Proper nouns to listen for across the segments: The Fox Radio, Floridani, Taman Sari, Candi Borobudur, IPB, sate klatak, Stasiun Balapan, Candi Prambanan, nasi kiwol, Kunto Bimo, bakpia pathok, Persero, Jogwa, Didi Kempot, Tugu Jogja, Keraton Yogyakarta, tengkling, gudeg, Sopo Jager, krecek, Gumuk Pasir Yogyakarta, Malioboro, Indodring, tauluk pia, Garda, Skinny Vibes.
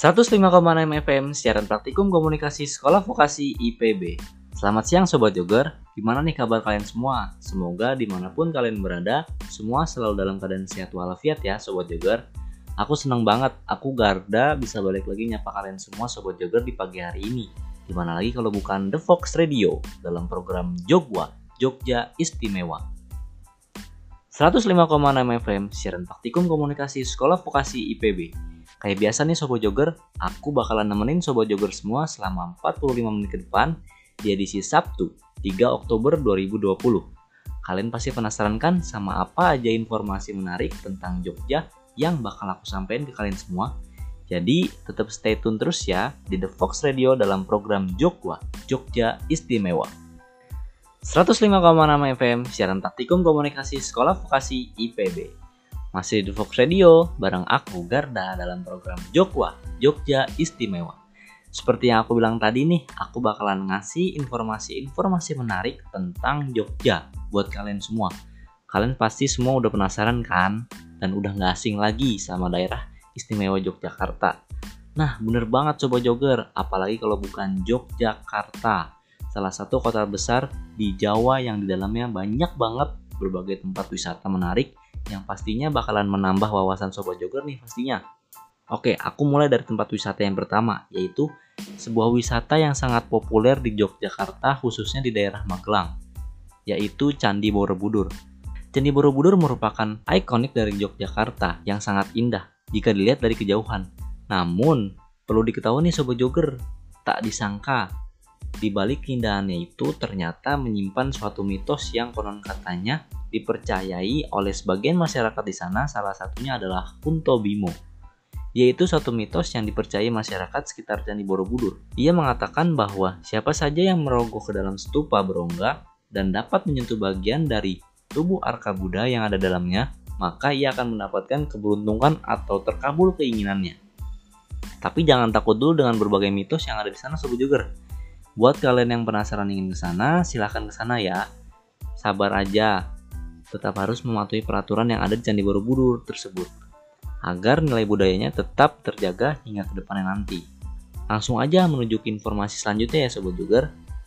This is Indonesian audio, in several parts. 105,6 FM siaran praktikum komunikasi sekolah vokasi IPB. Selamat siang Sobat Jager, gimana nih kabar kalian semua? Semoga dimanapun kalian berada, semua selalu dalam keadaan sehat walafiat ya Sobat Jager. Aku senang banget, aku Garda bisa balik lagi nyapa kalian semua Sobat Jager di pagi hari ini. Gimana lagi kalau bukan The Fox Radio dalam program Jogwa, Jogja Istimewa. 105,6 FM siaran praktikum komunikasi sekolah vokasi IPB. Kayak biasa nih Sopo Jager, aku bakalan nemenin Sopo Jager semua selama 45 menit ke depan di edisi Sabtu 3 Oktober 2020. Kalian pasti penasaran kan sama apa aja informasi menarik tentang Jogja yang bakal aku sampein ke kalian semua. Jadi tetap stay tune terus ya di The Fox Radio dalam program Jogwa, Jogja Istimewa. 105,6 FM, siaran praktikum komunikasi sekolah vokasi IPB. Masih di The Fox Radio, bareng aku Garda dalam program Jogwa, Jogja Istimewa. Seperti yang aku bilang tadi nih, aku bakalan ngasih informasi-informasi menarik tentang Jogja buat kalian semua. Kalian pasti semua udah penasaran kan? Dan udah gak asing lagi sama daerah istimewa Yogyakarta. Nah bener banget Sobat Jager, apalagi kalau bukan Yogyakarta. Salah satu kota besar di Jawa yang di dalamnya banyak banget berbagai tempat wisata menarik yang pastinya bakalan menambah wawasan Sobat Jager nih pastinya. Oke, aku mulai dari tempat wisata yang pertama, yaitu sebuah wisata yang sangat populer di Yogyakarta khususnya di daerah Magelang, yaitu Candi Borobudur. Candi Borobudur merupakan ikonik dari Yogyakarta yang sangat indah jika dilihat dari kejauhan. Namun, perlu diketahui nih Sobat Jager, tak disangka di balik keindahannya itu ternyata menyimpan suatu mitos yang konon katanya dipercayai oleh sebagian masyarakat di sana, salah satunya adalah Kunto Bimo. Yaitu suatu mitos yang dipercayai masyarakat sekitar Candi Borobudur. Ia mengatakan bahwa siapa saja yang merogoh ke dalam stupa berongga dan dapat menyentuh bagian dari tubuh arka Buddha yang ada dalamnya, maka ia akan mendapatkan keberuntungan atau terkabul keinginannya. Tapi jangan takut dulu dengan berbagai mitos yang ada di sana Sobat Jager. Buat kalian yang penasaran ingin kesana, silahkan kesana ya. Sabar aja, tetap harus mematuhi peraturan yang ada di Candi Borobudur tersebut agar nilai budayanya tetap terjaga hingga ke depannya nanti. Langsung aja menuju ke informasi selanjutnya ya Sobat Jager.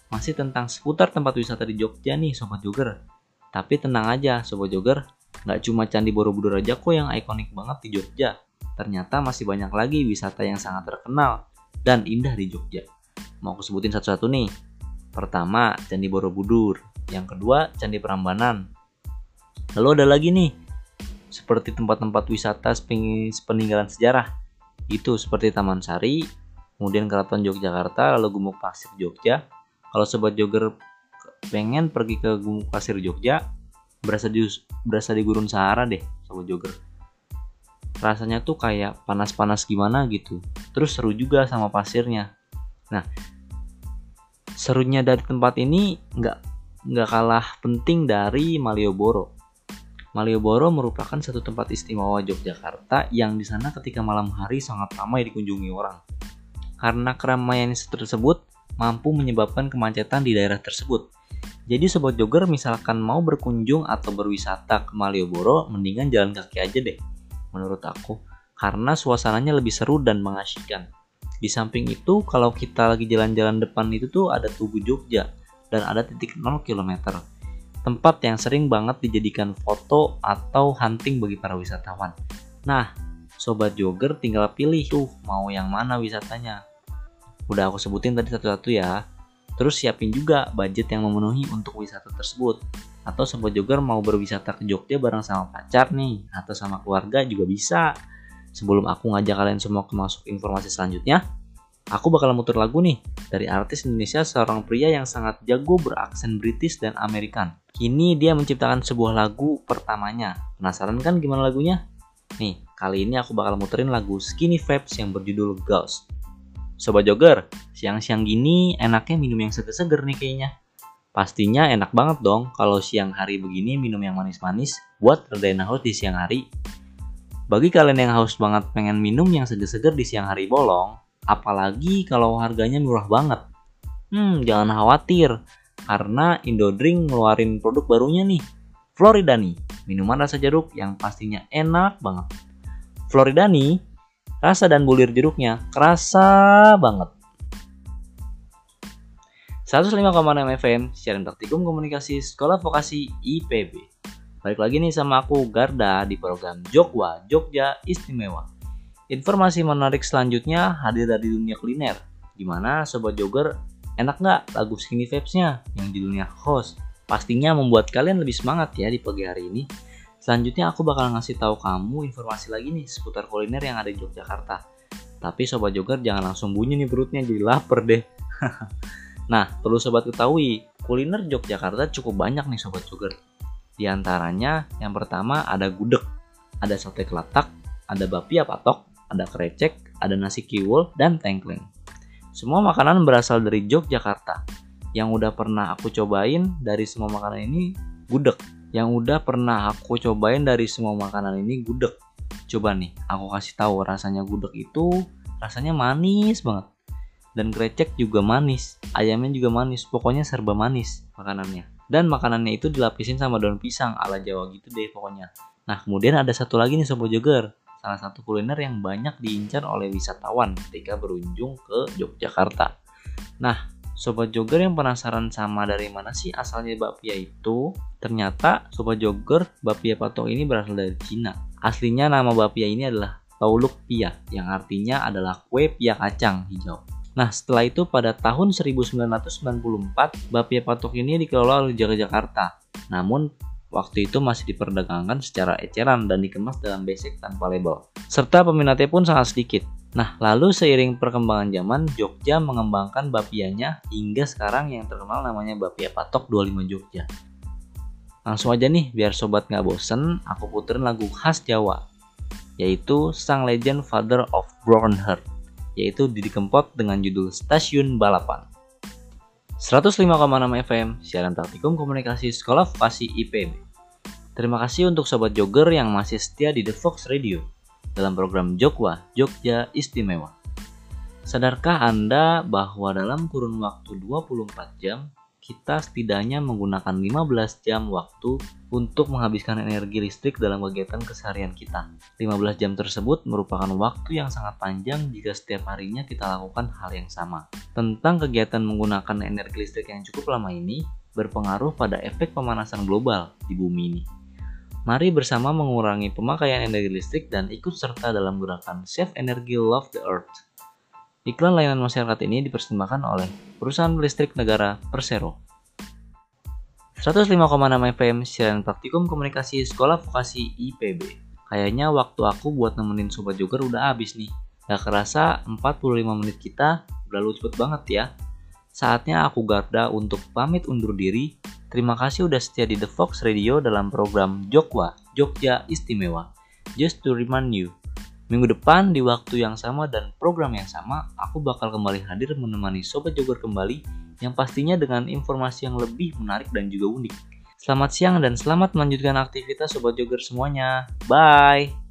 Masih tentang seputar tempat wisata di Jogja nih Sobat Jager. Tapi tenang aja Sobat Jager, gak cuma Candi Borobudur aja kok yang ikonik banget di Jogja. Ternyata masih banyak lagi wisata yang sangat terkenal dan indah di Jogja. Mau aku sebutin satu-satu nih. Pertama, Candi Borobudur. Yang kedua, Candi Prambanan. Lalu ada lagi nih, seperti tempat-tempat wisata peninggalan sejarah, itu seperti Taman Sari, kemudian Keraton Yogyakarta, lalu Gumuk Pasir Yogyakarta. Kalau Sobat Jager pengen pergi ke Gumuk Pasir Yogyakarta, berasa di Gurun Sahara deh Sobat Jager. Rasanya tuh kayak panas-panas gimana gitu, terus seru juga sama pasirnya. Nah, serunya dari tempat ini nggak kalah penting dari Malioboro. Malioboro merupakan satu tempat istimewa Yogyakarta yang di sana ketika malam hari sangat ramai dikunjungi orang. Karena keramaian tersebut mampu menyebabkan kemacetan di daerah tersebut. Jadi Sobat Jager misalkan mau berkunjung atau berwisata ke Malioboro, mendingan jalan kaki aja deh menurut aku, karena suasananya lebih seru dan mengasyikan. Di samping itu, kalau kita lagi jalan-jalan depan itu tuh ada Tugu Jogja dan ada titik 0 km. Tempat yang sering banget dijadikan foto atau hunting bagi para wisatawan. Nah, Sobat Jager tinggal pilih tuh mau yang mana wisatanya. Udah aku sebutin tadi satu-satu ya. Terus siapin juga budget yang memenuhi untuk wisata tersebut. Atau Sobat Jager mau berwisata ke Jogja bareng sama pacar nih, atau sama keluarga juga bisa. Sebelum aku ngajak kalian semua ke masuk informasi selanjutnya, aku bakal muter lagu nih dari artis Indonesia, seorang pria yang sangat jago beraksen British dan American. Kini dia menciptakan sebuah lagu pertamanya. Penasaran kan gimana lagunya? Nih, kali ini aku bakal muterin lagu Skinny Vibes yang berjudul Ghost. Sobat Jager, siang-siang gini enaknya minum yang seger-seger nih kayaknya. Pastinya enak banget dong kalau siang hari begini minum yang manis-manis buat redain haus di siang hari. Bagi kalian yang haus banget pengen minum yang seger-seger di siang hari bolong, apalagi kalau harganya murah banget. Jangan khawatir, karena Indodring ngeluarin produk barunya nih, Floridani, minuman rasa jeruk yang pastinya enak banget. Floridani Rasa dan bulir jeruknya kerasa banget. 105,6 FM, siaran praktikum komunikasi Sekolah Vokasi IPB. Balik lagi nih sama aku Garda di program Jogwa, Jogja Istimewa. Informasi menarik selanjutnya hadir dari dunia kuliner. Gimana Sobat Jogger, enak nggak lagu Skinny Vibes-nya yang judulnya Host? Pastinya membuat kalian lebih semangat ya di pagi hari ini. Selanjutnya aku bakal ngasih tahu kamu informasi lagi nih seputar kuliner yang ada di Yogyakarta. Tapi Sobat Jogger jangan langsung bunyi nih perutnya, jadi lapar deh. Nah, perlu sobat ketahui, kuliner Yogyakarta cukup banyak nih Sobat Jogger. Di antaranya, yang pertama ada gudeg, ada sate klatak, ada bakpia pathok, ada krecek, ada nasi kiwol, dan tengkling. Semua makanan berasal dari Yogyakarta. Yang udah pernah aku cobain dari semua makanan ini, gudeg. Coba nih, aku kasih tahu rasanya gudeg itu rasanya manis banget. Dan krecek juga manis, ayamnya juga manis, pokoknya serba manis makanannya. Dan makanannya itu dilapisin sama daun pisang ala Jawa gitu deh pokoknya. Nah, kemudian ada satu lagi nih Sopo Jager, salah satu kuliner yang banyak diincar oleh wisatawan ketika berunjung ke Yogyakarta. Nah, Sopo Jager yang penasaran sama dari mana sih asalnya bakpia itu? Ternyata Sopo Jager, bakpia pathok ini berasal dari Cina. Aslinya nama bakpia ini adalah tauluk pia, yang artinya adalah kue pia kacang hijau. Nah, setelah itu pada tahun 1994, bakpia pathok ini dikelola oleh Yogyakarta. Namun, waktu itu masih diperdagangkan secara eceran dan dikemas dalam besek tanpa label. Serta peminatnya pun sangat sedikit. Nah, lalu seiring perkembangan zaman, Jogja mengembangkan bakpianya hingga sekarang yang terkenal namanya bakpia pathok 25 Jogja. Langsung aja nih, biar sobat nggak bosen, aku puterin lagu khas Jawa, yaitu Sang Legend Father of Broken Heart, yaitu Didi Kempot dengan judul Stasiun Balapan. 105,6 FM, siaran praktikum komunikasi Sekolah Vokasi IPB. Terima kasih untuk Sobat Jogger yang masih setia di The Fox Radio dalam program Jogwa, Jogja Istimewa. Sadarkah Anda bahwa dalam kurun waktu 24 jam, kita setidaknya menggunakan 15 jam waktu untuk menghabiskan energi listrik dalam kegiatan keseharian kita. 15 jam tersebut merupakan waktu yang sangat panjang jika setiap harinya kita lakukan hal yang sama. Tentang kegiatan menggunakan energi listrik yang cukup lama ini berpengaruh pada efek pemanasan global di bumi ini. Mari bersama mengurangi pemakaian energi listrik dan ikut serta dalam gerakan Save Energy Love the Earth. Iklan layanan masyarakat ini dipersembahkan oleh perusahaan listrik negara Persero. 105,6 FM, siaran praktikum komunikasi Sekolah Vokasi IPB. Kayaknya waktu aku buat nemenin Sobat Jogger udah habis nih. Gak kerasa 45 menit kita berlalu cepet banget ya. Saatnya aku Garda untuk pamit undur diri. Terima kasih udah setia di The Fox Radio dalam program Jogwa, Jogja Istimewa. Just to remind you, minggu depan di waktu yang sama dan program yang sama, aku bakal kembali hadir menemani Sobat Jogger kembali, yang pastinya dengan informasi yang lebih menarik dan juga unik. Selamat siang dan selamat melanjutkan aktivitas Sobat Jogger semuanya. Bye!